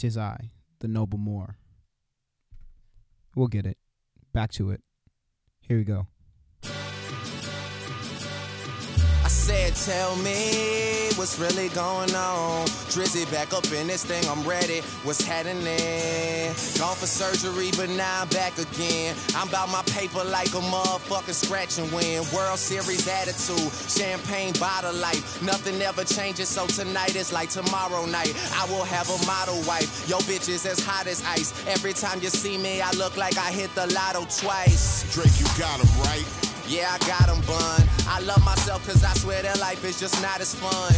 saved his eye, the noble Moor. We'll get it. Back to it. Here we go. I said, tell me what's really going on. Drizzy back up in this thing, I'm ready. What's happening? Gone for surgery, but now I'm back again. I'm about my paper like a motherfucking scratch and win. World Series attitude, champagne bottle life. Nothing ever changes, so tonight is like tomorrow night. I will have a model wife. Yo, bitch is as hot as ice. Every time you see me, I look like I hit the lotto twice. Drake, you got him, right? Yeah, I got him, bun. I love myself cause I swear that life is just not as fun.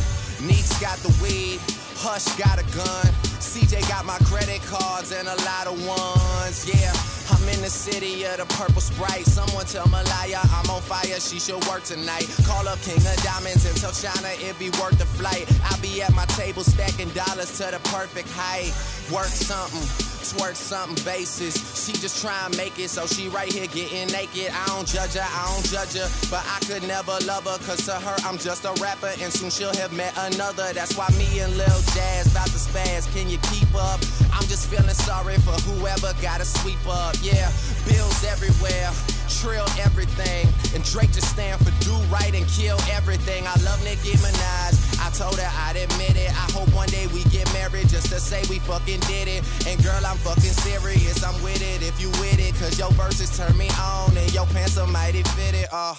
Neek's got the weed, Hush got a gun, CJ got my credit cards and a lot of ones, yeah. I'm in the city of the purple Sprite. Someone tell Malaya I'm on fire, she should work tonight. Call up King of Diamonds and tell China it be worth the flight. I be at my table stacking dollars to the perfect height. Work something, twerk something basis. She just try and make it, so she right here getting naked. I don't judge her, but I could never love her, cause to her I'm just a rapper, and soon she'll have met another. That's why me and Lil Jazz about to spaz, can you keep up? I'm just feeling sorry for whoever gotta sweep up. Yeah, bills everywhere, trill everything, and Drake just stand for do right and kill everything. I love Nicki Minaj, I told her I'd admit it. I hope one day we get married just to say we fucking did it. And girl, I'm fucking serious, I'm with it if you with it, cause your verses turn me on and your pants are mighty fitted. Oh,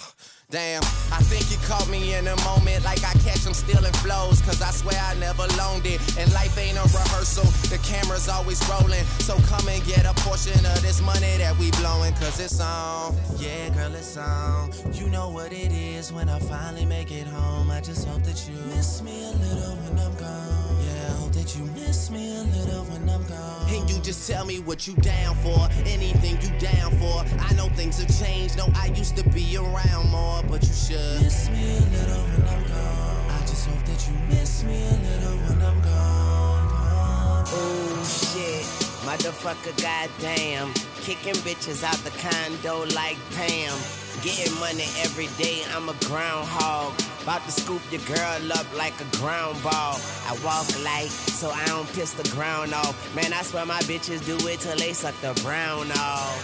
damn, I think you caught me in a moment, like I catch them stealing flows, cause I swear I never loaned it. And life ain't a rehearsal, the camera's always rolling, so come and get a portion of this money that we blowing, cause it's on. Yeah, girl, it's on. You know what it is when I finally make it home. I just hope that you miss me a little when I'm gone. Yeah, I hope that you miss me a little when I'm gone. And you just tell me what you down for, anything you down for. I know things have changed, no, I used to be around more, but you should miss me a little when I'm gone. I just hope that you miss me a little when I'm gone. Oh shit, motherfucker, goddamn. Kicking bitches out the condo like Pam. Getting money every day, I'm a groundhog. About to scoop your girl up like a ground ball. I walk light so I don't piss the ground off. Man, I swear my bitches do it till they suck the brown off.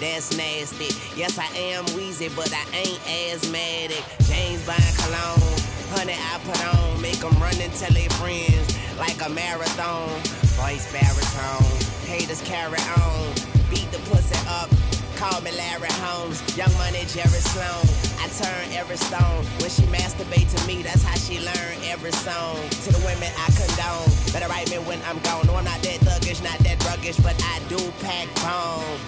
That's nasty. Yes, I am Weezy, but I ain't asthmatic. James buying cologne, honey I put on. Make them run and tell they friends like a marathon. Voice baritone, haters carry on. Beat the pussy up, call me Larry Holmes. Young Money, Jerry Sloan. I turn every stone. When she masturbate to me, that's how she learn every song. To the women I condone, better write me when I'm gone. No, I'm not that thuggish, not that druggish, but I do pack bone.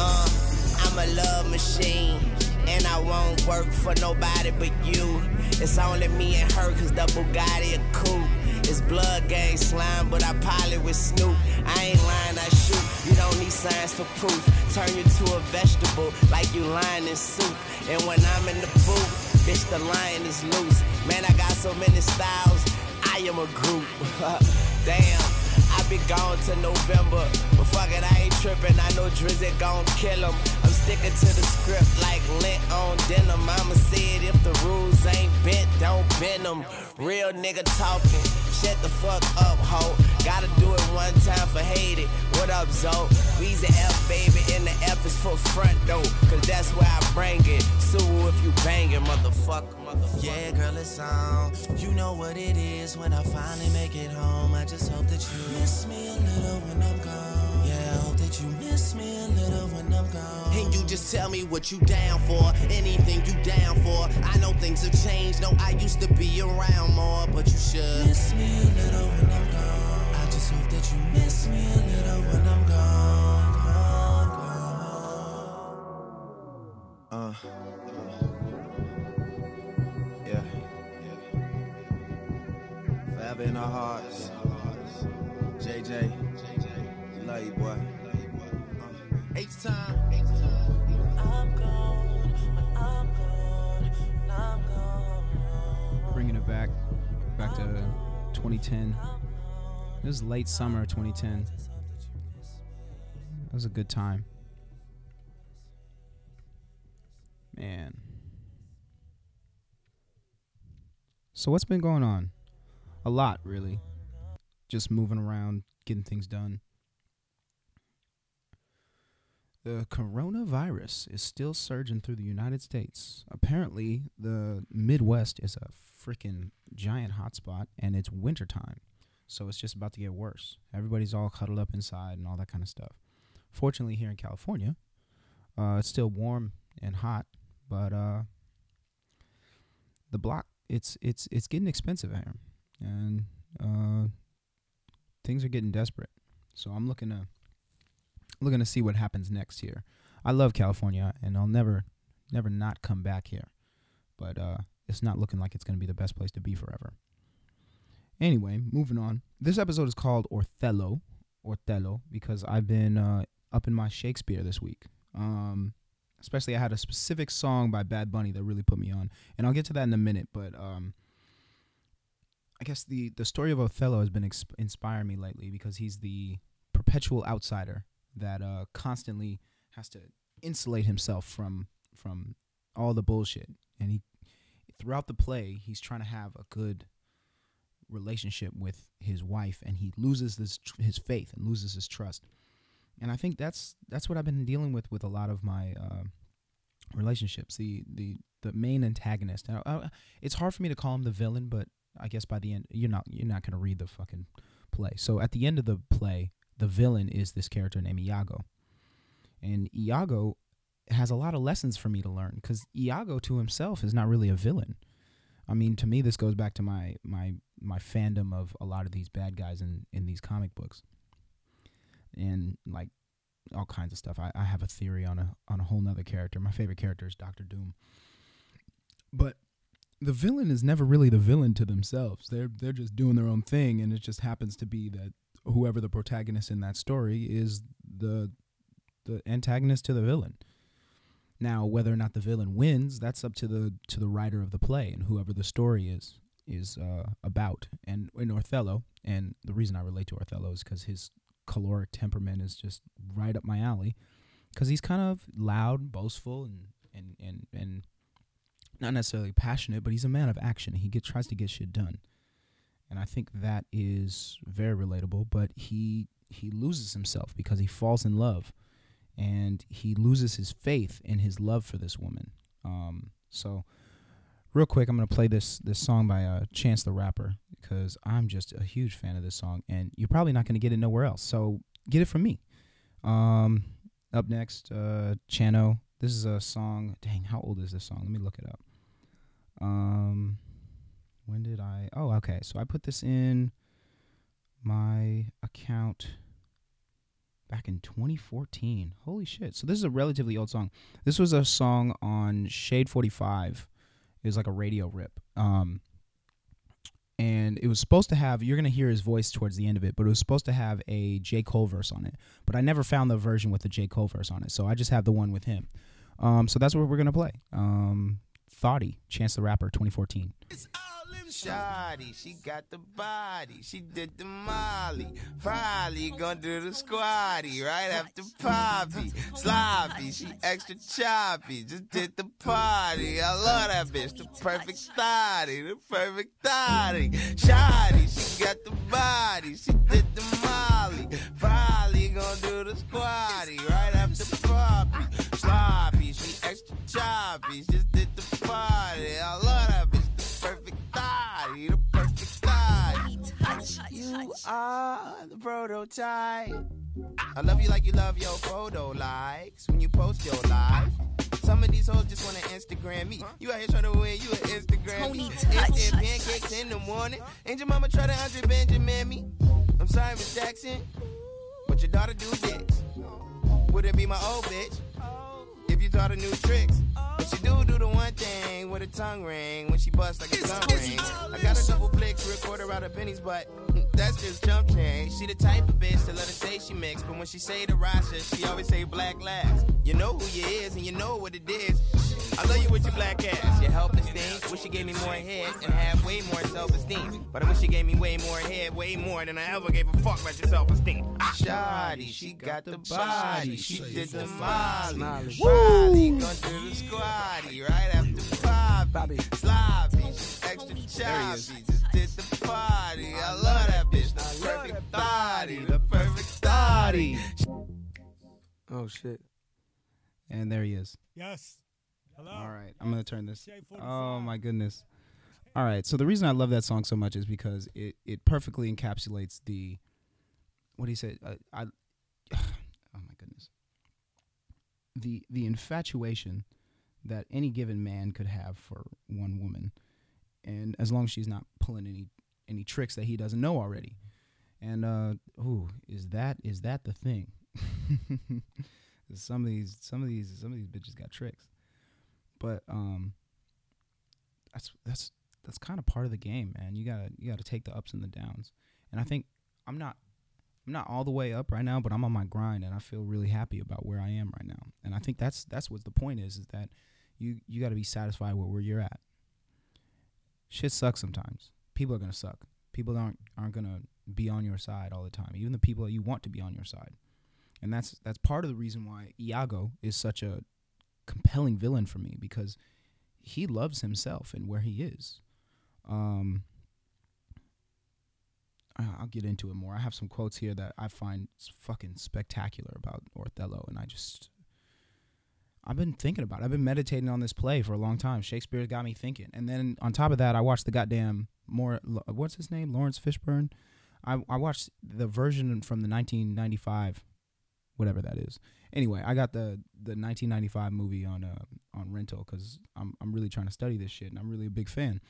I'm a love machine, and I won't work for nobody but you. It's only me and her, cause the Bugatti a coupe. It's blood gang slime, but I poly with Snoop. I ain't lying, I shoot. You don't need signs for proof. Turn you to a vegetable, like you lying in soup. And when I'm in the booth, bitch, the lion is loose. Man, I got so many styles, I am a group. Damn. I be gone till November, but fuck it, I ain't trippin', I know Drizzy gon' kill him. I'm sticking to the script like lint on denim. Mama said if the rules ain't bent, don't bend them. Real nigga talking, shut the fuck up, ho. Gotta do it one time for Haiti. What up, Zo? We's an F, baby, and the F is for front, though, cause that's where I bring it. Sue if you bangin', motherfucker. Yeah, girl, it's on. You know what it is when I finally make it home. I just hope that you miss me a little when I'm gone. Yeah, I hope that you miss me a little when I'm gone. And you just tell me what you down for, anything you down for. I know things have changed, no, I used to be around more, but you should miss me a little when I'm gone. I just hope that you miss me a little when I'm gone, gone, gone. Yeah, yeah. Forever in our hearts. JJ, we love you, boy. H-time. When I'm gone, when I'm gone, when I'm gone. Bringing it back to 2010. It was late summer 2010. That was a good time. Man. So what's been going on? A lot, really. just moving around, getting things done. The coronavirus is still surging through the United States. Apparently, the Midwest is a freaking giant hotspot, and it's wintertime, so it's just about to get worse. Everybody's all cuddled up inside and all that kind of stuff. Fortunately, here in California, it's still warm and hot, but the block, it's getting expensive here, and things are getting desperate. So I'm looking to see what happens next here. I love California, and I'll never not come back here. But it's not looking like it's going to be the best place to be forever. Anyway, moving on. This episode is called Othello, because I've been up in my Shakespeare this week. Especially I had a specific song by Bad Bunny that really put me on. And I'll get to that in a minute, but I guess the story of Othello has been inspiring me lately, because he's the perpetual outsider that constantly has to insulate himself from all the bullshit. And he, throughout the play, he's trying to have a good relationship with his wife, and he loses his faith and loses his trust. And I think that's what I've been dealing with a lot of my relationships. The main antagonist. It's hard for me to call him the villain, but I guess by the end, you're not gonna read the fucking play. So at the end of the play, the villain is this character named Iago. And Iago has a lot of lessons for me to learn, because Iago to himself is not really a villain. I mean, to me, this goes back to my fandom of a lot of these bad guys in these comic books. And, like, all kinds of stuff. I have a theory on a whole nother character. My favorite character is Doctor Doom. But the villain is never really the villain to themselves. They're just doing their own thing, and it just happens to be that whoever the protagonist in that story is the antagonist to the villain. Now, whether or not the villain wins, that's up to the writer of the play and whoever the story is about. And in Othello, and the reason I relate to Othello is because his caloric temperament is just right up my alley, because he's kind of loud, boastful, and not necessarily passionate, but he's a man of action. He tries to get shit done. And I think that is very relatable, but he loses himself because he falls in love, and he loses his faith in his love for this woman. So real quick, I'm going to play this song by Chance the Rapper, because I'm just a huge fan of this song, and you're probably not going to get it nowhere else, so get it from me. Up next, Chano. This is a song. Dang, how old is this song? Let me look it up. When did I... Oh, okay. So I put this in my account back in 2014. Holy shit. So this is a relatively old song. This was a song on Shade 45. It was like a radio rip. And it was supposed to have... You're going to hear his voice towards the end of it, but it was supposed to have a J. Cole verse on it. But I never found the version with the J. Cole verse on it, so I just have the one with him. So that's what we're going to play. Thoughty, Chance the Rapper, 2014. It's Shawty, she got the body, she did the molly, probably gonna do the squatty, right after poppy, sloppy, she extra choppy, just did the party, I love that bitch, the perfect thotty, Shawty, she got the body, she did the molly, probably gonna do the squatty, right after poppy, sloppy, she extra choppy, just did the party, I love that bitch, the perfect thigh. You are the prototype. I love you like you love your photo likes when you post your life. Some of these hoes just want to Instagram me. You out here trying to win, you an Instagram me. It's pancakes in the morning. And your mama try to Andre Benjamin me. I'm sorry, Miss Jackson, but your daughter do dicks. Wouldn't be my old bitch if you taught her new tricks. But she do the one thing with a tongue ring when she busts like a gun ring. I got a double flick, recorder out of Benny's butt. That's just jump change. She the type of bitch to let her say she mixed, but when she say the Rasha, she always say black laughs. You know who you is and you know what it is. I love you with your black ass. Your helpless thing. Wish you gave me more head and have way more self-esteem. But I wish you gave me way more head, way more than I ever gave a fuck about your self-esteem. Shawty, she got the body. She did the molly. Woo! Gonna do the squatty right after Bobby. Sloppy, extra choppy. Just did the party. I love that bitch. The Oh, shit. And there he is. Yes. Hello. All right. I'm going to turn this. Oh, my goodness. All right. So the reason I love that song so much is because it perfectly encapsulates the, what he said. Oh, my goodness. The infatuation that any given man could have for one woman. And as long as she's not pulling any tricks that he doesn't know already. And, ooh, is that the thing? Some of these bitches got tricks, but that's kind of part of the game, man. You gotta take the ups and the downs. And I think I'm not all the way up right now, but I'm on my grind, and I feel really happy about where I am right now. And I think that's what the point is that you gotta be satisfied with where you're at. Shit sucks sometimes. People are gonna suck. People aren't gonna be on your side all the time. Even the people that you want to be on your side. And that's part of the reason why Iago is such a compelling villain for me, because he loves himself and where he is. I'll get into it more. I have some quotes here that I find fucking spectacular about Othello, and I've been thinking about it. I've been meditating on this play for a long time. Shakespeare got me thinking. And then on top of that, I watched the goddamn what's his name? Lawrence Fishburne. I watched the version from the 1995 whatever that is. Anyway, I got the 1995 movie on rental because I'm really trying to study this shit, and I'm really a big fan.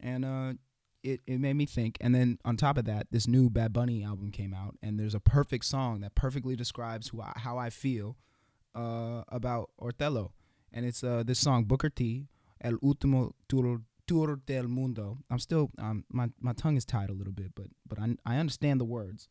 And it made me think. And then on top of that, this new Bad Bunny album came out, and there's a perfect song that perfectly describes how I feel about Othello. And it's this song, Booker T, El Ultimo Tour del Mundo. I'm still my tongue is tied a little bit, but I understand the words.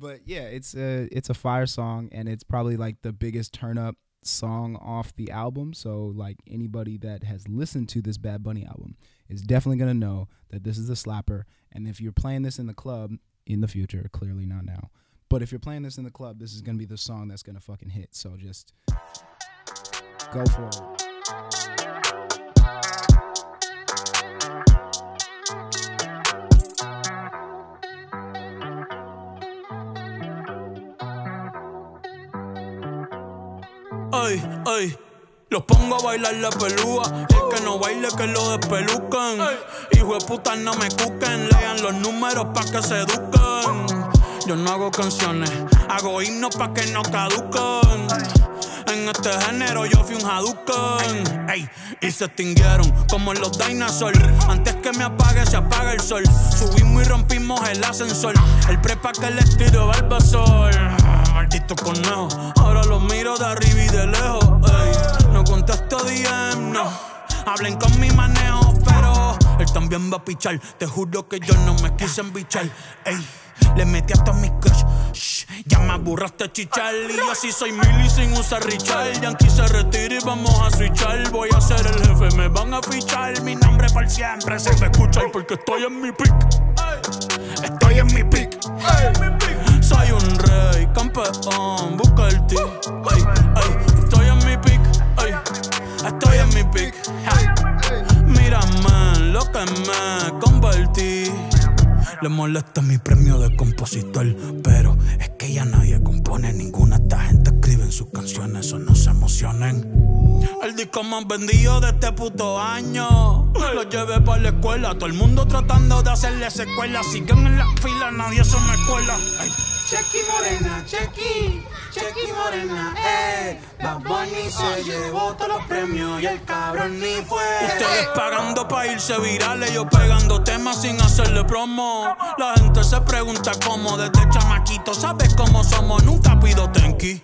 But yeah, it's a fire song, and it's probably like the biggest turn up song off the album. So like anybody that has listened to this Bad Bunny album is definitely gonna know that this is a slapper. And if you're playing this in the club in the future, clearly not now, but if you're playing this in the club, this is gonna be the song that's gonna fucking hit. So just go for it. Ay, ay, los pongo a bailar la pelúa. El que no baile que lo despeluquen. Hijo de puta no me cuquen. Lean los números pa' que se eduquen. Yo no hago canciones, hago himnos pa' que no caduquen. En este género yo fui un Hadouken. Ey, y se extinguieron como los dinosaurs. Antes que me apague se apaga el sol. Subimos y rompimos el ascensor. El prepa que les tiró al basol. Maldito conejo, ahora los miro de arriba y de lejos, ey. No contesto DM, no. Hablen con mi manejo, pero él también va a pichar. Te juro que yo no me quise embichar, ey. Le metí hasta mis crush, shh. Ya me aburraste chichar. Y así soy Milly sin usar Richard. Yankee se retira y vamos a switchar. Voy a ser el jefe, me van a fichar. Mi nombre por siempre se va a escuchar. Porque estoy en mi pick. Estoy en mi pick. Soy un rey, campeón, busca el team. Ay, ay, estoy en mi pick, ay, estoy en mi pick. Mírame lo que me convertí. Le molesta mi premio de compositor, pero es que ya nadie compone. Ninguna esta gente escribe en sus canciones, o no se emocionen. El disco más vendido de este puto año lo llevé para la escuela. Todo el mundo tratando de hacerle secuela. Siguen en las filas, nadie se me cuela. Ay. Chequi morena, chequi, chequi morena, eh. Bad Bunny se llevó todos los premios y el cabrón ni fue. Ustedes pagando pa' irse virales, yo pegando temas sin hacerle promo. La gente se pregunta cómo, desde chamaquito sabes cómo somos. Nunca pido tenki.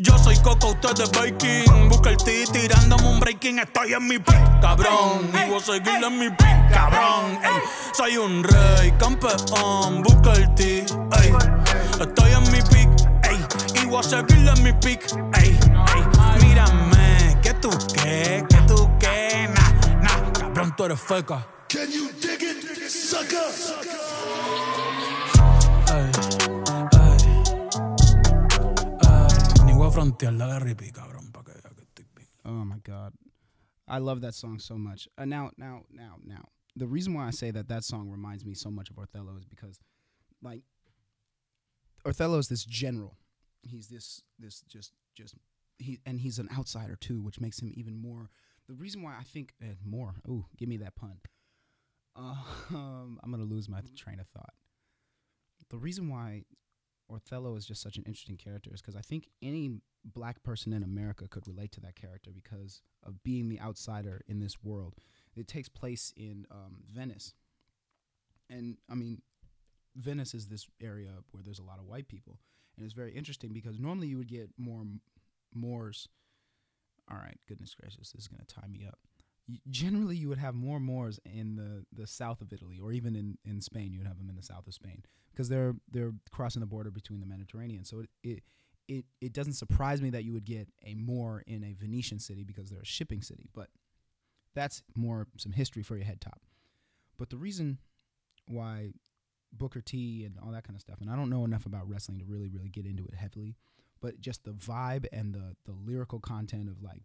Yo soy Coco, ustedes baking. Busca el T tirándome un breaking. Estoy en mi pick, cabrón. Y voy a seguir en mi pick, cabrón. Ey. Soy un rey, campeón. Busca el T, ey. Estoy en mi pick, ey. Y voy a seguir en mi pick, ey. Ey. Mírame, que tú qué, nah, nah. Cabrón, tú eres feca. Can you dig it, sucker? Oh my God, I love that song so much. Now. The reason why I say that song reminds me so much of Othello is because, like, Othello is this general. He's and he's an outsider too, which makes him even more. The reason why I think more. Oh, give me that pun. I'm gonna lose my train of thought. The reason why Othello is just such an interesting character is because I think any black person in America could relate to that character because of being the outsider in this world. It takes place in Venice, and I mean, Venice is this area where there's a lot of white people, and it's very interesting because normally you would get more Moors. All right, goodness gracious, this is gonna tie me up. Generally, you would have more Moors in the south of Italy, or even in Spain. You'd have them in the south of Spain because they're crossing the border between the Mediterranean. So it doesn't surprise me that you would get a Moor in a Venetian city because they're a shipping city. But that's more some history for your head top. But the reason why Booker T and all that kind of stuff, and I don't know enough about wrestling to really, really get into it heavily, but just the vibe and the lyrical content of like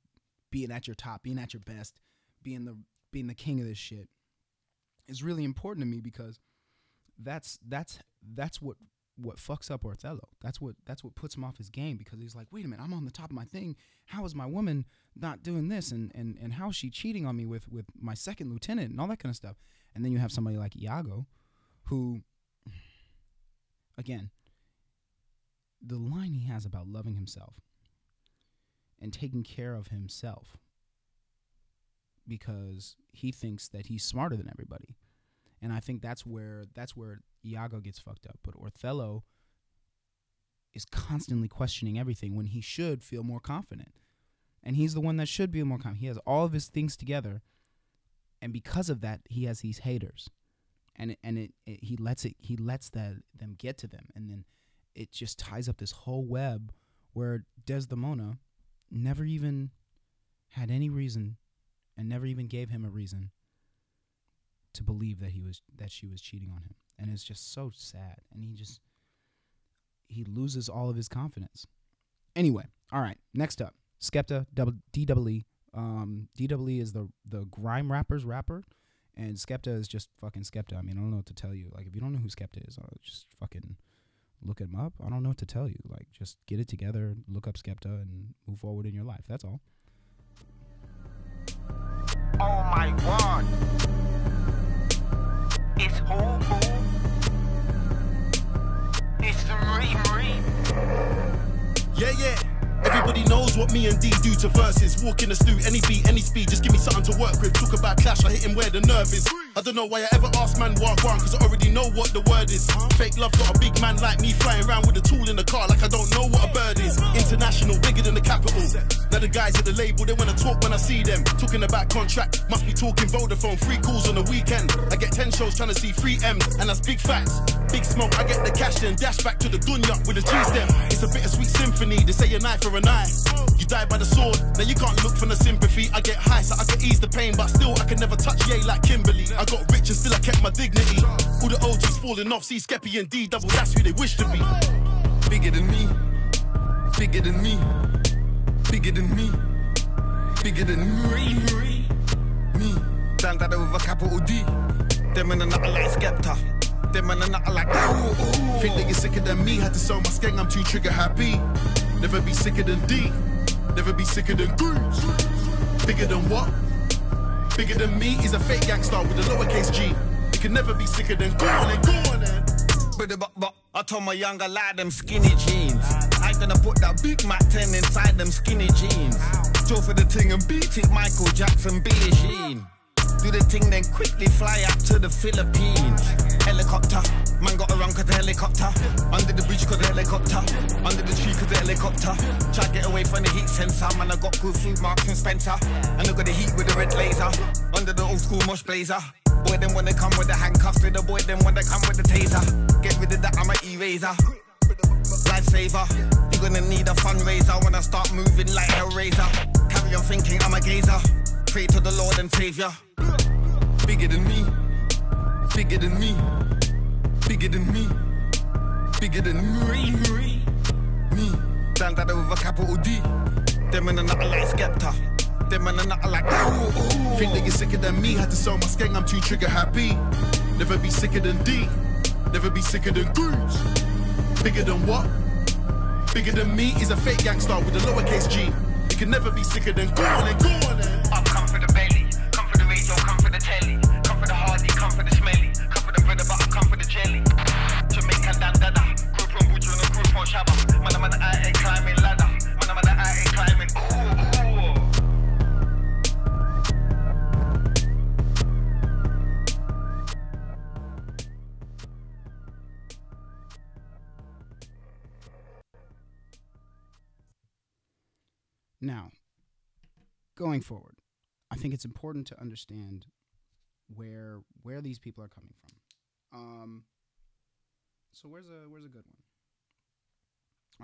being at your top, being at your best, being the king of this shit is really important to me because that's what fucks up Othello. That's what puts him off his game because he's like, wait a minute, I'm on the top of my thing. How is my woman not doing this? And how is she cheating on me with my second lieutenant and all that kind of stuff? And then you have somebody like Iago who, again, the line he has about loving himself and taking care of himself because he thinks that he's smarter than everybody. And I think that's where Iago gets fucked up. But Othello is constantly questioning everything when he should feel more confident. And he's the one that should be more confident. He has all of his things together. And because of that, he has these haters. And he lets them get to them. And then it just ties up this whole web where Desdemona never even had any reason and never even gave him a reason to believe that she was cheating on him. And it's just so sad. And he loses all of his confidence. Anyway, all right, next up, Skepta, D Double E. D Double E is the grime rapper's rapper. And Skepta is just fucking Skepta. I mean, I don't know what to tell you. Like, if you don't know who Skepta is, just fucking look him up. I don't know what to tell you. Like, just get it together, look up Skepta, and move forward in your life. That's all. Oh, my God. It's whole food. It's the re-re. Yeah, yeah. Everybody knows what me and D do to verses. Walk in the stew, any beat, any speed, just give me something to work with. Talk about clash, I hit him where the nerve is. I don't know why I ever asked man what I want, cause I already know what the word is. Fake love got a big man like me flying around with a tool in the car like I don't know what a bird is. International, bigger than the capital. Now the guys at the label, they wanna talk when I see them. Talking about contract, must be talking Vodafone. 3 calls on the weekend, I get 10 shows trying to see 3 M's. And that's big facts, big smoke, I get the cash then dash back to the dunya with the G's them. It's a bittersweet symphony, they say a knife or a knife. You die by the sword, now you can't look for the sympathy. I get high so I can ease the pain, but still I can never touch Ye like Kimberly. I got rich and still I kept my dignity. All the OGs falling off, see Skeppy and D Double, that's who they wish to be. Bigger than me, bigger than me, bigger than me, bigger than me, me. Stand out with a capital D. Them and another like Skepta. Them and another like that. Think that you're sicker than me, had to sell my skeng, I'm too trigger happy. Never be sicker than D, never be sicker than Goose. Bigger than what? Bigger than me is a fake gangster with a lowercase g. You can never be sicker than go on then. But I told my younger lad them skinny jeans. I gonna put that Big Mac 10 inside them skinny jeans. Go for the ting and beat it, Michael Jackson, Billie Jean. Do the ting then quickly fly out to the Philippines. Helicopter, man got around cause the helicopter. Under the bridge cause the helicopter. Under the tree cause the helicopter. Try to get away from the heat sensor. Man I got good food, Marks and Spencer. And I got the heat with the red laser. Under the old school mosh blazer. Boy them when they come with the handcuffs. With the boy them when they come with the taser. Get rid of that, I'm an eraser. Lifesaver, you're gonna need a fundraiser. When I start moving like Hellraiser. Carry on thinking I'm a gazer. Pray to the Lord and Savior. Bigger than me, bigger than me, bigger than me, bigger than me, me. Stand out with a capital D. Them and another like Skepta. Them and another like that. Think that you're sicker than me, had to sell my skeng, I'm too trigger happy. Never be sicker than D, never be sicker than Goose. Bigger than what? Bigger than me is a fake gangster with a lowercase g. You can never be sicker than go on and go on and. I've come for the belly, come for the radio, come for the telly, come for the hardy, come for the smelly, come for the bread, but I come for the jelly. Jamaican dandada, group from Buju and a group from Shabba. Man, I ain't climbing ladder, man, I ain't climbing. Ooh. Now, going forward, I think it's important to understand where these people are coming from. So where's a good one?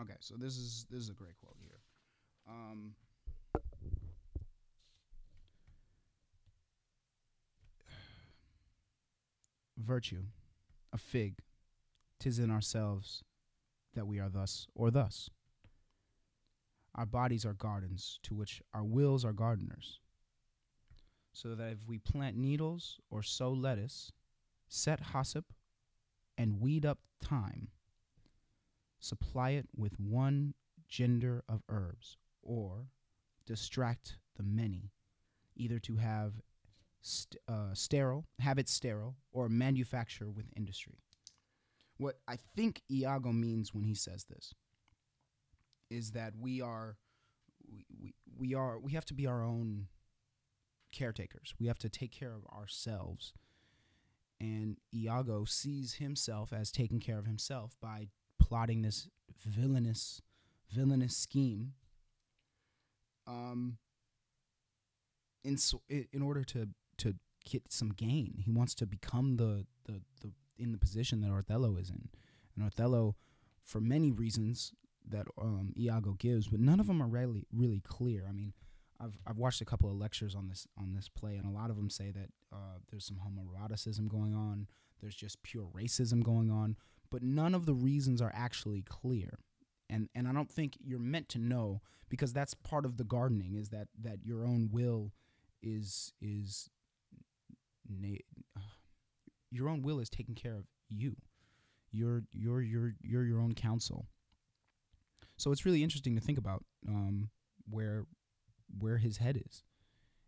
Okay, so this is a great quote here. Virtue, a fig, 'tis in ourselves that we are thus or thus. Our bodies are gardens, to which our wills are gardeners. So that if we plant needles or sow lettuce, set hyssop, and weed up thyme, supply it with one gender of herbs, or distract the many, either to have it sterile, or manufacture with industry. What I think Iago means when he says this is that we have to be our own caretakers. We have to take care of ourselves. And Iago sees himself as taking care of himself by plotting this villainous scheme in order to get some gain. He wants to become in the position that Othello is in. And Othello, for many reasons that Iago gives, but none of them are really clear. I mean, I've watched a couple of lectures on this play, and a lot of them say that there's some homoeroticism going on, there's just pure racism going on, but none of the reasons are actually clear. And I don't think you're meant to know, because that's part of the gardening, is that your own will is taking care of you. You're your own counsel. So it's really interesting to think about where his head is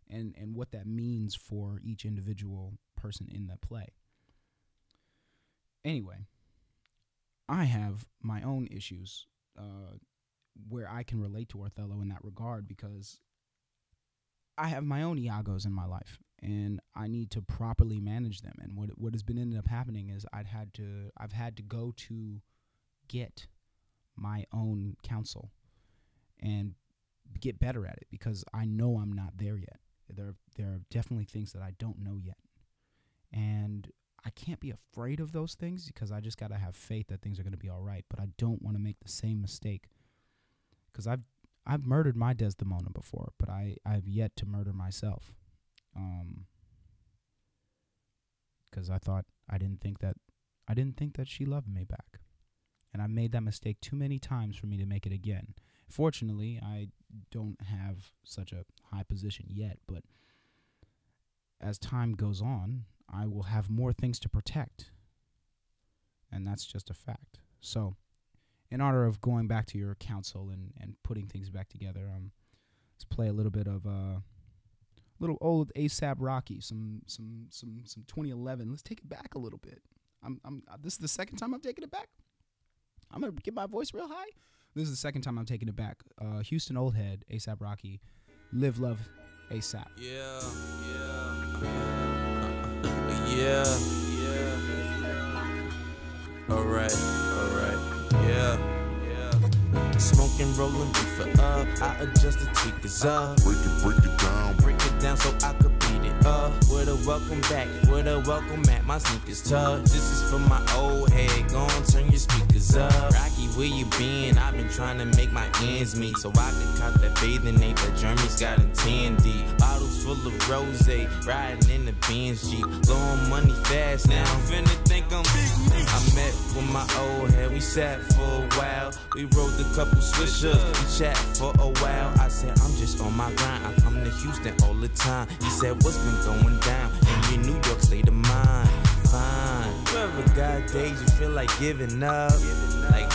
and what that means for each individual person in that play. Anyway, I have my own issues where I can relate to Othello in that regard, because I have my own Iagos in my life, and I need to properly manage them. And what has been ended up happening is I've had to go to get my own counsel and get better at it, because I know I'm not there yet. There are definitely things that I don't know yet. And I can't be afraid of those things, because I just got to have faith that things are going to be all right. But I don't want to make the same mistake, because I've murdered my Desdemona before, but I've yet to murder myself. Because I didn't think that she loved me back. And I've made that mistake too many times for me to make it again. Fortunately, I don't have such a high position yet, but as time goes on, I will have more things to protect. And that's just a fact. So, in honor of going back to your counsel and putting things back together, let's play a little bit of little old ASAP Rocky, some 2011. Let's take it back a little bit. This is the second time I'm taking it back. I'm going to get my voice real high. This is the second time I'm taking it back. Houston Old Head, ASAP Rocky, Live Love, ASAP. Yeah. All right. Yeah. Smoking, rolling, beef it up. I adjust the tweakers up. Break it down so I could beat it up. With a welcome back, with a welcome at my sneakers tucked. This is for my old head. Go on, turn your speakers up. Rocky, where you been? I've been trying to make my ends meet, so I could cop that bathing ape that Jeremy's got in 10D. Bottles full of rose, riding in the Benz Jeep. Low on money fast now. I'm finna think I'm big. I met with my old head, we sat for a while. We rode a couple swishers, we chat for a while. I said, I'm just on my grind. I come to Houston all the time. He said, what's been going down in your New York state of mind? Fine. You ever got days you feel like giving up? Like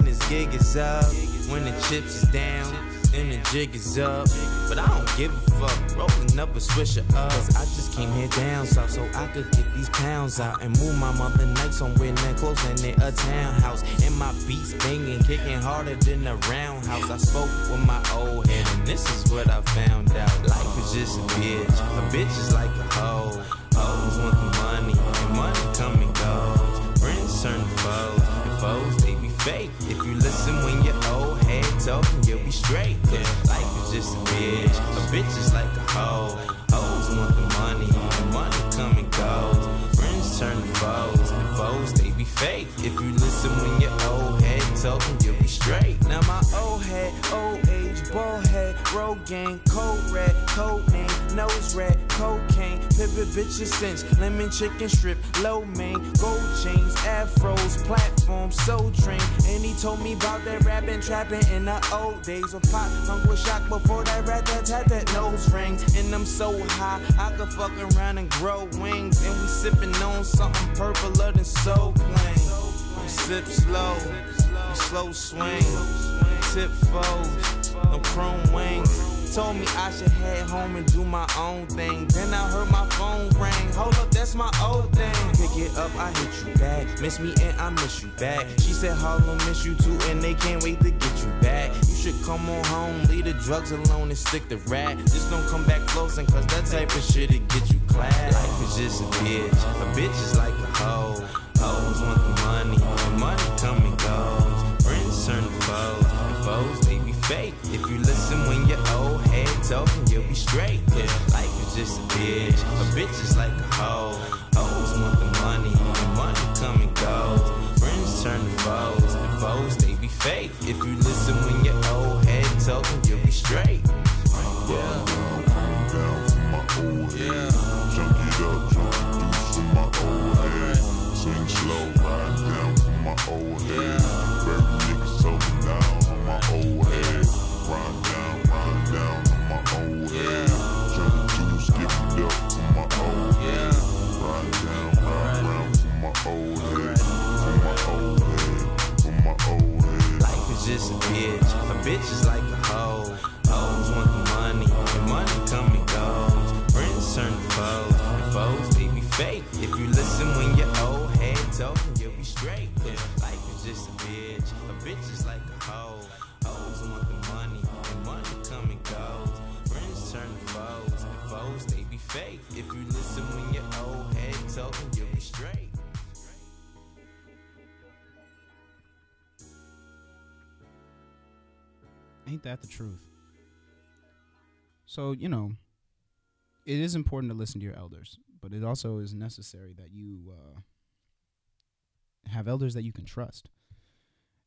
when his gig is up, when the chips is down, and the jig is up. But I don't give a fuck, rolling up a swisher up. Cause I just came here down south so I could get these pounds out and move my mother night somewhere that close and in a townhouse. And my beats banging, kicking harder than a roundhouse. I spoke with my old head and this is what I found out. Life is just a bitch, a bitch is like a hoe. Hoes want the money, and money come and goes. Friends turn to foes, and foes they be fake. If you listen when your old head talking, you'll be straight. Cause life is just a bitch is like a hoe. Hoes want the money, and money come and goes. Friends turn to foes, and foes they be fake. If you listen when your old head talking, you'll be straight. Now my old head, old age, bald head, road gang, cold red, cold name, nose red, cocaine, pivot bitches cinch, lemon chicken strip, low main, gold chains, afros, platform, soul train. And he told me about that rapping, trapping in the old days. When pop punk was shocked before that rat that had that nose rings. And I'm so high, I could fuck around and grow wings. And we sipping on something purpler than so plain. Sip slow, slow swing, tip foes, no chrome wings. Told me I should head home and do my own thing. Then I heard my phone ring. Hold up, that's my old thing. Pick it up, I hit you back. Miss me and I miss you back. She said Harlem miss you too and they can't wait to get you back. You should come on home, leave the drugs alone and stick the rat. Just don't come back closing cause that type of shit'll get you clapped. Life is just a bitch. A bitch is like a hoe. Hoes want the money, the money come and goes. Friends turn to foes, and foes they be fake. If you listen when your old head talking, you'll be straight. Cause life is just a bitch. A bitch is like a hoe. Hoes want the money, and money come and goes. Friends turn to foes, and foes they be fake. If you listen when your old head talking, you'll be straight. Yeah. I'm down for my old head. Jump it up, jump loose for my old head. Sing slow, ride down for my old head. Burn niggas over down for my old head. Run down on my old head. Trying to skip it up for my old head. Run down for my old head. For my old head, for my old head. Life is just a bitch. A bitch is like a hoe. Hoes want the money, and money come and goes. Friends turn to foes, and foes they be fake. If you listen when your old head talking, you'll be straight. Yeah. Life is just a bitch. A bitch is like a hoe. Hoes want the money, and money come and goes. Friends turn to foes, and foes they be fake. If you listen when your old head talking, you'll be straight. Ain't that the truth? So, you know, it is important to listen to your elders, but it also is necessary that you have elders that you can trust.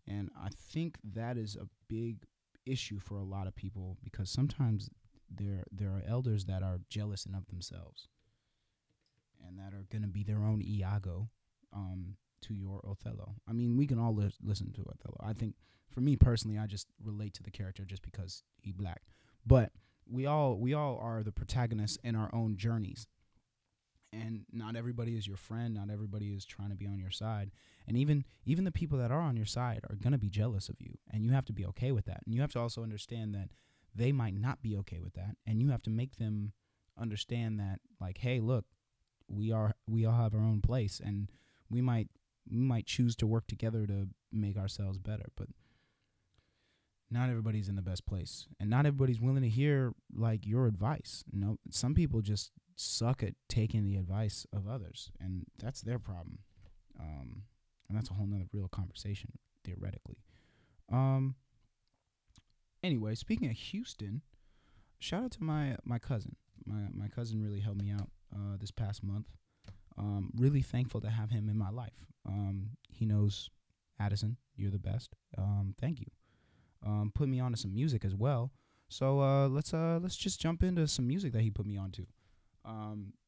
And I think that is a big issue for a lot of people because sometimes there are elders that are jealous and of themselves and that are going to be their own Iago to your Othello. I mean, we can all listen to Othello. I think, for me personally, I just relate to the character just because he black. But we all are the protagonists in our own journeys. And not everybody is your friend. Not everybody is trying to be on your side. And even the people that are on your side are going to be jealous of you. And you have to be okay with that. And you have to also understand that they might not be okay with that. And you have to make them understand that, like, hey, look, we all have our own place. And we might choose to work together to make ourselves better. But not everybody's in the best place. And not everybody's willing to hear, like, your advice. You know, some people just suck at taking the advice of others, and that's their problem, and that's a whole nother real conversation theoretically. Anyway, speaking of Houston, shout out to my cousin. My cousin really helped me out this past month. Really thankful to have him in my life. He knows, Addison, you're the best. Thank you. Put me onto some music as well. So let's just jump into some music that he put me onto.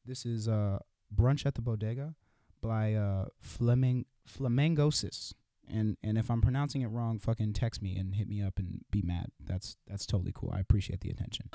This is Brunch at the Bodega by Fleming Flamingosis. And if I'm pronouncing it wrong, fucking text me and hit me up and be mad. That's totally cool. I appreciate the attention.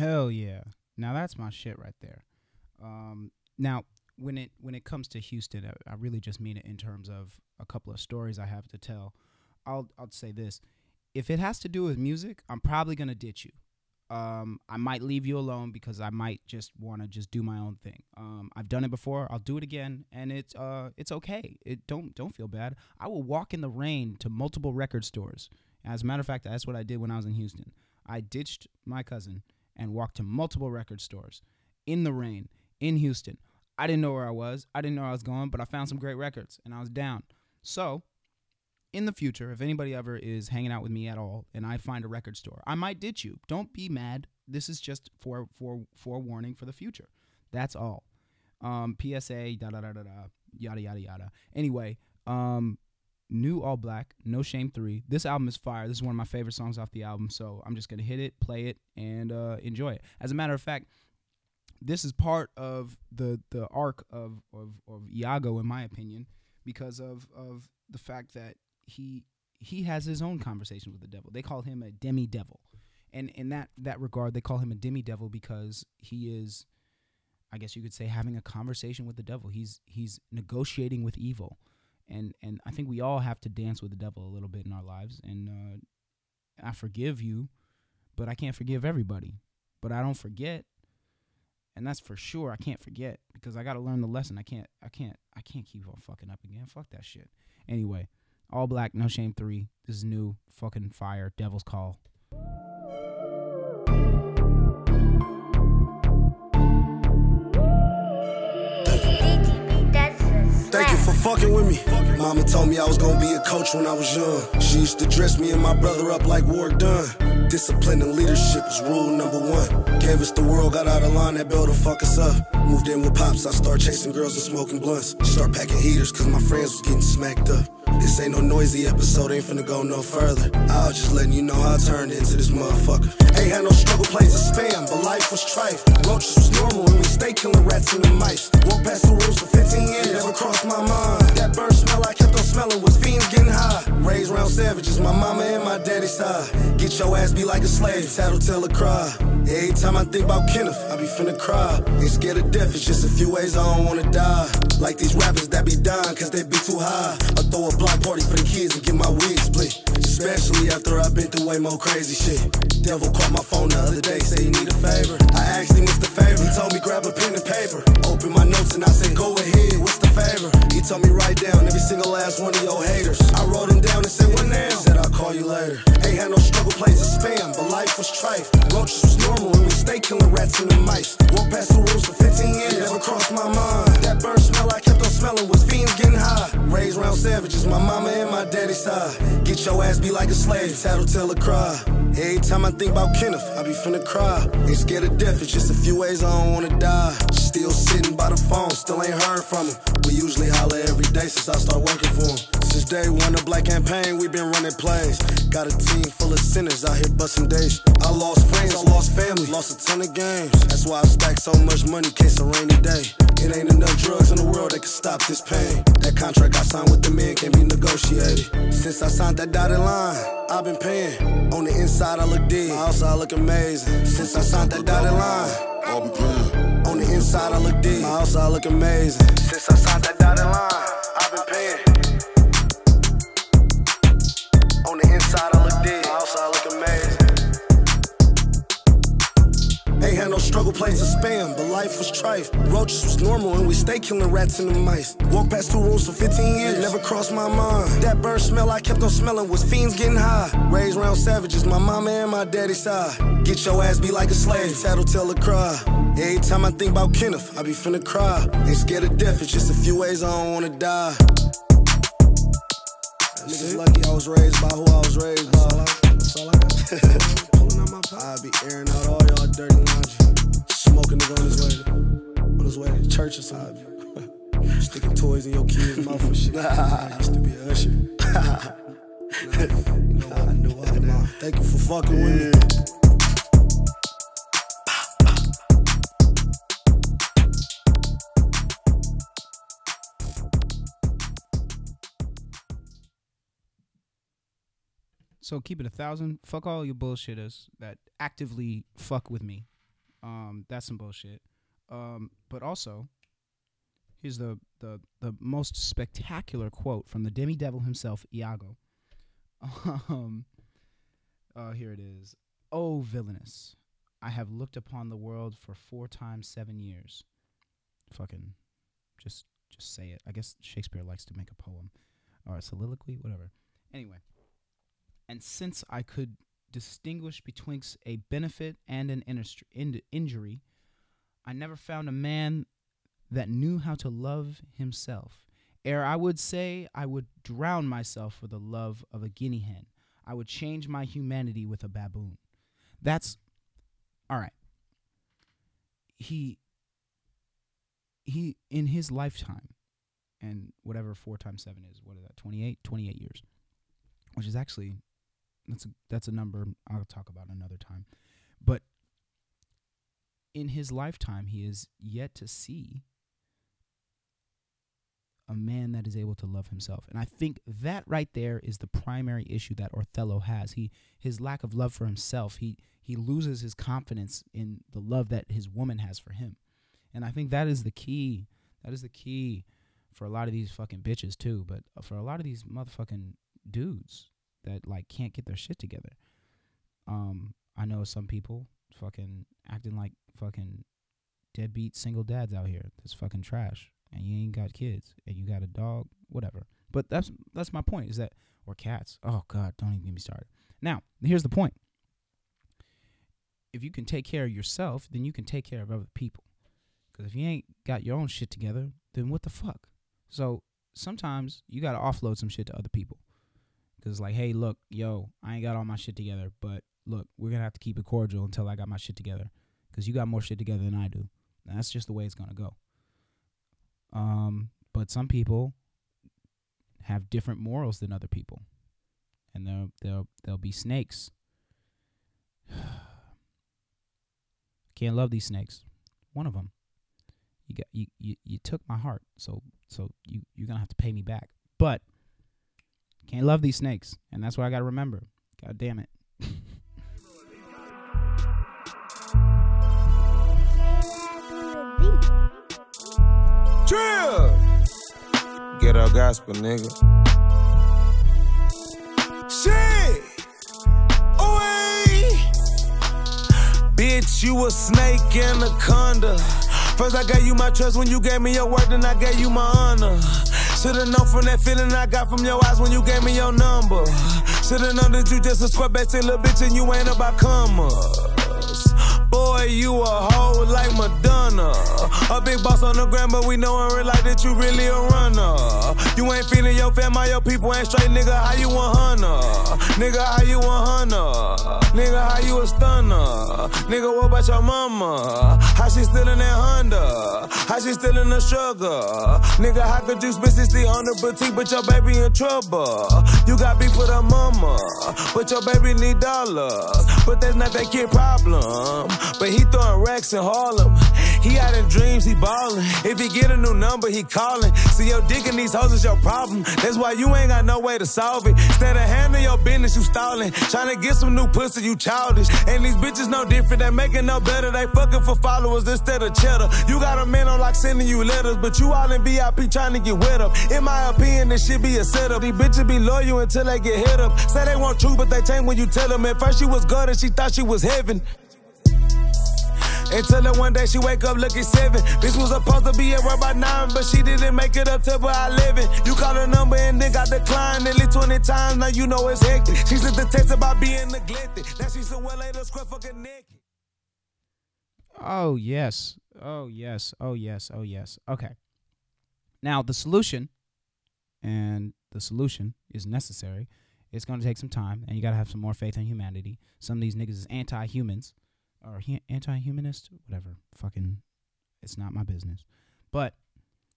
Hell yeah. Now that's my shit right there. Now, when it comes to Houston, I really just mean it in terms of a couple of stories I have to tell. I'll say this. If it has to do with music, I'm probably going to ditch you. I might leave you alone because I might just want to just do my own thing. I've done it before. I'll do it again, and it's okay. Don't feel bad. I will walk in the rain to multiple record stores. As a matter of fact, that's what I did when I was in Houston. I ditched my cousin and walked to multiple record stores in the rain in Houston. I didn't know where I was. I didn't know where I was going, but I found some great records, and I was down. So in the future, if anybody ever is hanging out with me at all and I find a record store, I might ditch you. Don't be mad. This is just for forewarning for the future. That's all. PSA, yada, yada, yada. Anyway, new ALLBLACK, No Shame 3. This album is fire. This is one of my favorite songs off the album, so I'm just going to hit it, play it, and enjoy it. As a matter of fact, this is part of the arc of Iago, in my opinion, because of the fact that he has his own conversation with the devil. They call him a demi-devil. And in that regard, they call him a demi-devil because he is, I guess you could say, having a conversation with the devil. He's negotiating with evil. And I think we all have to dance with the devil a little bit in our lives. And I forgive you, but I can't forgive everybody. But I don't forget. And that's for sure. I can't forget because I got to learn the lesson. I can't keep on fucking up again. Fuck that shit. Anyway, ALLBLACK, No Shame 3. This is new. Fucking fire. Devil's Call. Thank you for fucking with me. Mama told me I was gonna be a coach when I was young. She used to dress me and my brother up like Warwick Dunn. Discipline and leadership is rule number one. Gave us the world, got out of line, that bell to fuck us up. Moved in with pops, I start chasing girls and smoking blunts. Start packing heaters cause my friends was getting smacked up. This ain't no noisy episode, ain't finna go no further. I was just letting you know how I turned into this motherfucker. Ain't had no struggle, plays a spam, but life was trife. Roaches was normal and we stay killing rats in the mice. Walked past the rules for 15 years, never crossed my mind. That burn smell I kept on smelling was fiends getting high. Raised round savages, my mama and my daddy's side. Get your ass be like a slave, tattletale a cry. Every time I think about Kenneth, I be finna cry. Ain't scared of death, it's just a few ways I don't wanna die. Like these rappers that be dying cause they be too high. I throw a block party for the kids and get my wig split. Especially after I've been through way more crazy shit. Devil called my phone the other day, say he need a favor. I actually missed the favor, he told me grab a pen and paper. Open my notes and I said go ahead, what's the favor? He told me write down every single last one of your haters. I wrote him down and said what now? He said I'll call you later. Ain't had no struggle, plays a spam, but life was trife. Roaches was normal and we stay killing rats in the mice. Walked past the rules for 15 years, never crossed my mind. That burn smell I kept on smelling was fiends getting high. Raised round savages, my mama and my daddy's side. Get your ass be like a slave, tattletale a cry. Every time I think about Kenneth, I be finna cry. Ain't scared of death, it's just a few ways I don't wanna die. Still sitting by the phone, still ain't heard from him. We usually holler every day since I start working for him. Since day one of Black Campaign, we been running plays. Got a team full of sinners out here busting days. I lost friends, I lost family, lost a ton of games. That's why I stacked so much money, case a rainy day. It ain't enough drugs in the world that can stop this pain. That contract I signed with the men can't be negotiated. Since I signed that dotted line, I've been paying. On the inside I look dead, my outside look amazing. Since I signed that dotted line, I've been paying. On the inside I look dead, my outside look amazing. Since I signed that dotted line, I've been paying. On the inside I look dead, my outside look amazing. Ain't had no struggle, plays a spam, but life was trife. Roaches was normal and we stay killing rats in the mice. Walked past two rules for 15 years, never crossed my mind. That burn smell I kept on smelling was fiends getting high. Raised round savages, my mama and my daddy's side. Get your ass be like a slave, tattletale a cry. Every time I think about Kenneth, I be finna cry. Ain't scared of death, it's just a few ways I don't wanna die. Niggas lucky I was raised by who I was raised by. That's all I got. I be airing out all y'all dirty laundry. Smoking nigga on his way to church or something. Sticking toys in your kid's mouth and shit. I used to be an usher. You know I knew all that. Thank you for fucking with me. So keep it 1,000. Fuck all you bullshitters that actively fuck with me That's some bullshit. But also, here's the most spectacular quote from the demi-devil himself, Iago. Here it is. "Oh, villainous, I have looked upon the world for 4 times 7 years." Fucking just say it. I guess Shakespeare likes to make a poem or a soliloquy, whatever. Anyway. "And since I could distinguish betwixt a benefit and an injury, I never found a man that knew how to love himself. Ere I would say I would drown myself for the love of a guinea hen. I would change my humanity with a baboon." That's all right. He in his lifetime, and whatever 4 times 7 is, what is that? 28 years, which is actually that's a number I'll talk about another time. But in his lifetime, he is yet to see a man that is able to love himself. And I think that right there is the primary issue that Othello has. His lack of love for himself. He loses his confidence in the love that his woman has for him. And I think that is the key. That is the key for a lot of these fucking bitches too, but for a lot of these motherfucking dudes that like can't get their shit together. I know some people fucking acting like fucking deadbeat single dads out here. That's fucking trash. And you ain't got kids, and you got a dog, whatever. But that's my point, is that, or cats. Oh, God, don't even get me started. Now, here's the point. If you can take care of yourself, then you can take care of other people. Because if you ain't got your own shit together, then what the fuck? So sometimes you got to offload some shit to other people. Because like, hey, look, yo, I ain't got all my shit together, but look, we're going to have to keep it cordial until I got my shit together. Because you got more shit together than I do. And that's just the way it's going to go. But some people have different morals than other people, and they'll be snakes. Can't love these snakes. One of them, you took my heart, so you're gonna have to pay me back. But can't love these snakes, and that's what I gotta remember. God damn it. Chill. Get our gospel, nigga. Shit. Away. Bitch, you a snake and a conda. First I gave you my trust when you gave me your word, then I gave you my honor. Should've known from that feeling I got from your eyes when you gave me your number. Should've known that you just a square back to little bitch and you ain't about commas. Boy, you a hoe like Madonna. A big boss on the gram, but we know in real life that you really a runner. You ain't feeding your family, your people ain't straight, nigga. How you a hunter? Nigga, how you a hunter? Nigga, how you a stunner? Nigga, what about your mama? How she still in that Honda? How she still in the sugar? Nigga, how could you spend 60 on the boutique, but your baby in trouble? You got beef with her mama, but your baby need dollars. But that's not that kid problem. But he throwing racks in Harlem. He out in dreams, he ballin'. If he get a new number, he callin'. See, your dick in these hoes is your problem. That's why you ain't got no way to solve it. Instead of handling your business, you stallin'. Tryna get some new pussy, you childish. And these bitches no different, they making no better. They fucking for followers instead of cheddar. You got a man on like sending you letters, but you all in VIP trying to get wet up. In my opinion, this shit be a setup. These bitches be loyal until they get hit up. Say they want truth, but they change when you tell them. At first she was good and she thought she was heaven. Until the one day she wake up looking 7. Bitch was supposed to be at work by 9, but she didn't make it up till about 11. You call her number and then got declined nearly 20 times. Now you know it's hectic. She sent the text about being neglected. Now she said, well, later, scrub fucking naked. Oh, yes. Oh, yes. Oh, yes. Oh, yes. Okay. Now, the solution is necessary. It's going to take some time, and you got to have some more faith in humanity. Some of these niggas is anti-humans. Or anti-humanist, whatever, fucking, it's not my business. But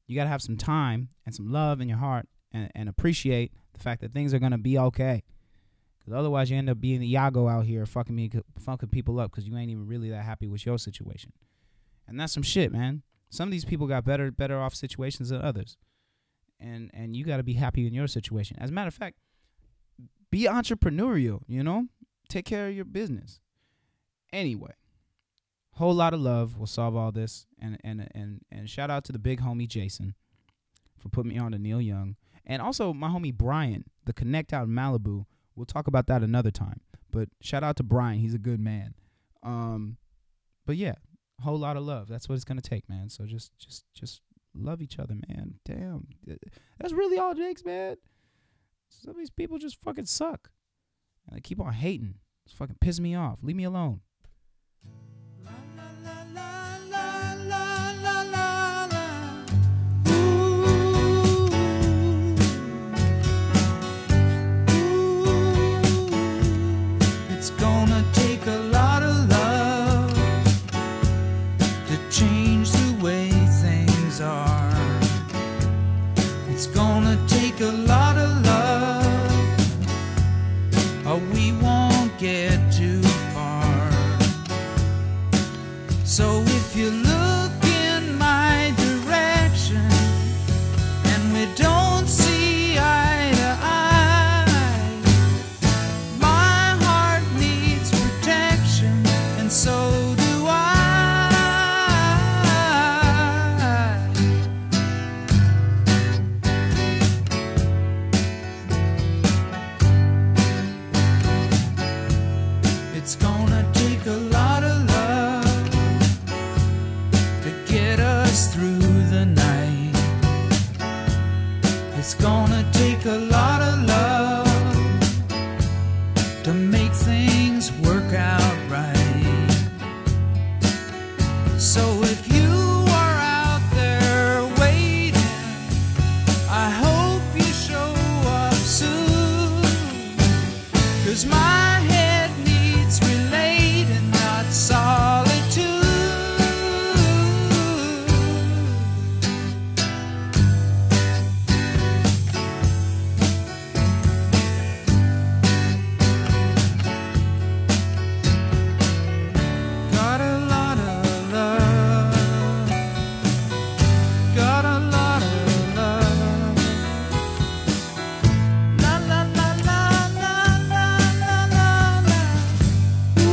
you got to have some time and some love in your heart and appreciate the fact that things are going to be okay. Because otherwise you end up being the Iago out here fucking people up because you ain't even really that happy with your situation. And that's some shit, man. Some of these people got better off situations than others. And you got to be happy in your situation. As a matter of fact, be entrepreneurial, you know? Take care of your business. Anyway, Whole lot of love will solve all this. And shout out to the big homie Jason for putting me on to Neil Young. And also my homie Brian, the Connect out in Malibu. We'll talk about that another time. But shout out to Brian. He's a good man. But yeah, whole lot of love. That's what it's gonna take, man. So just love each other, man. Damn. That's really all it takes, man. Some of these people just fucking suck. And they keep on hating. It's fucking piss me off. Leave me alone. It's gonna take a lot of love to change the way things are. It's gonna take a lot of love, or we won't get too far. So if you look in my direction and we don't see eye to eye, my heart needs protection, and so do I. It's gonna take a lot of love to get us through the night. It's gonna take a lot of love to make things work out right. So if you are out there waiting, I hope you show up soon. 'Cause my head needs relating, not solitude. Got a lot of love. Got a lot of love. La la la la la la la la la. It's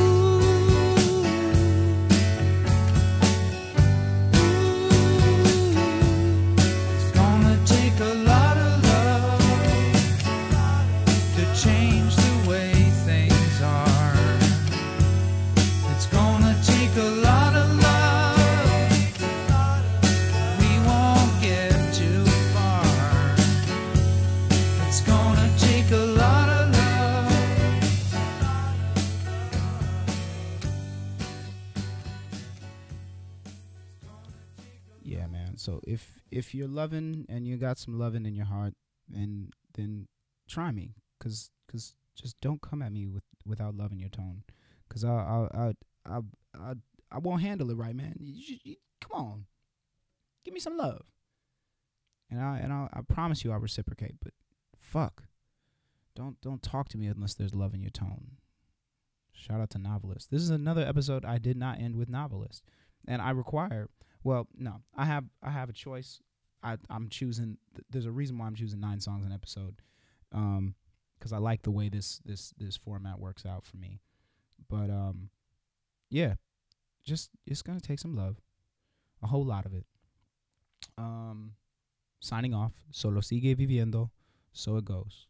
gonna take a lot of love to change the way things are. It's gonna take a lot of love. We won't get too far. It's gonna take a lot of love. Yeah, man. So if you're loving and you got some loving in your heart, then try me, cause just don't come at me without loving your tone, cause I won't handle it right, man. Come on, give me some love, and I promise you I'll reciprocate. But fuck, don't talk to me unless there's love in your tone. Shout out to Novelist. This is another episode I did not end with Novelist, and I require. Well, no, I have a choice. I'm choosing. There's a reason why I'm choosing 9 songs an episode, because I like the way this format works out for me. But yeah, just it's gonna take some love, a whole lot of it. Signing off. Solo sigue viviendo, so it goes.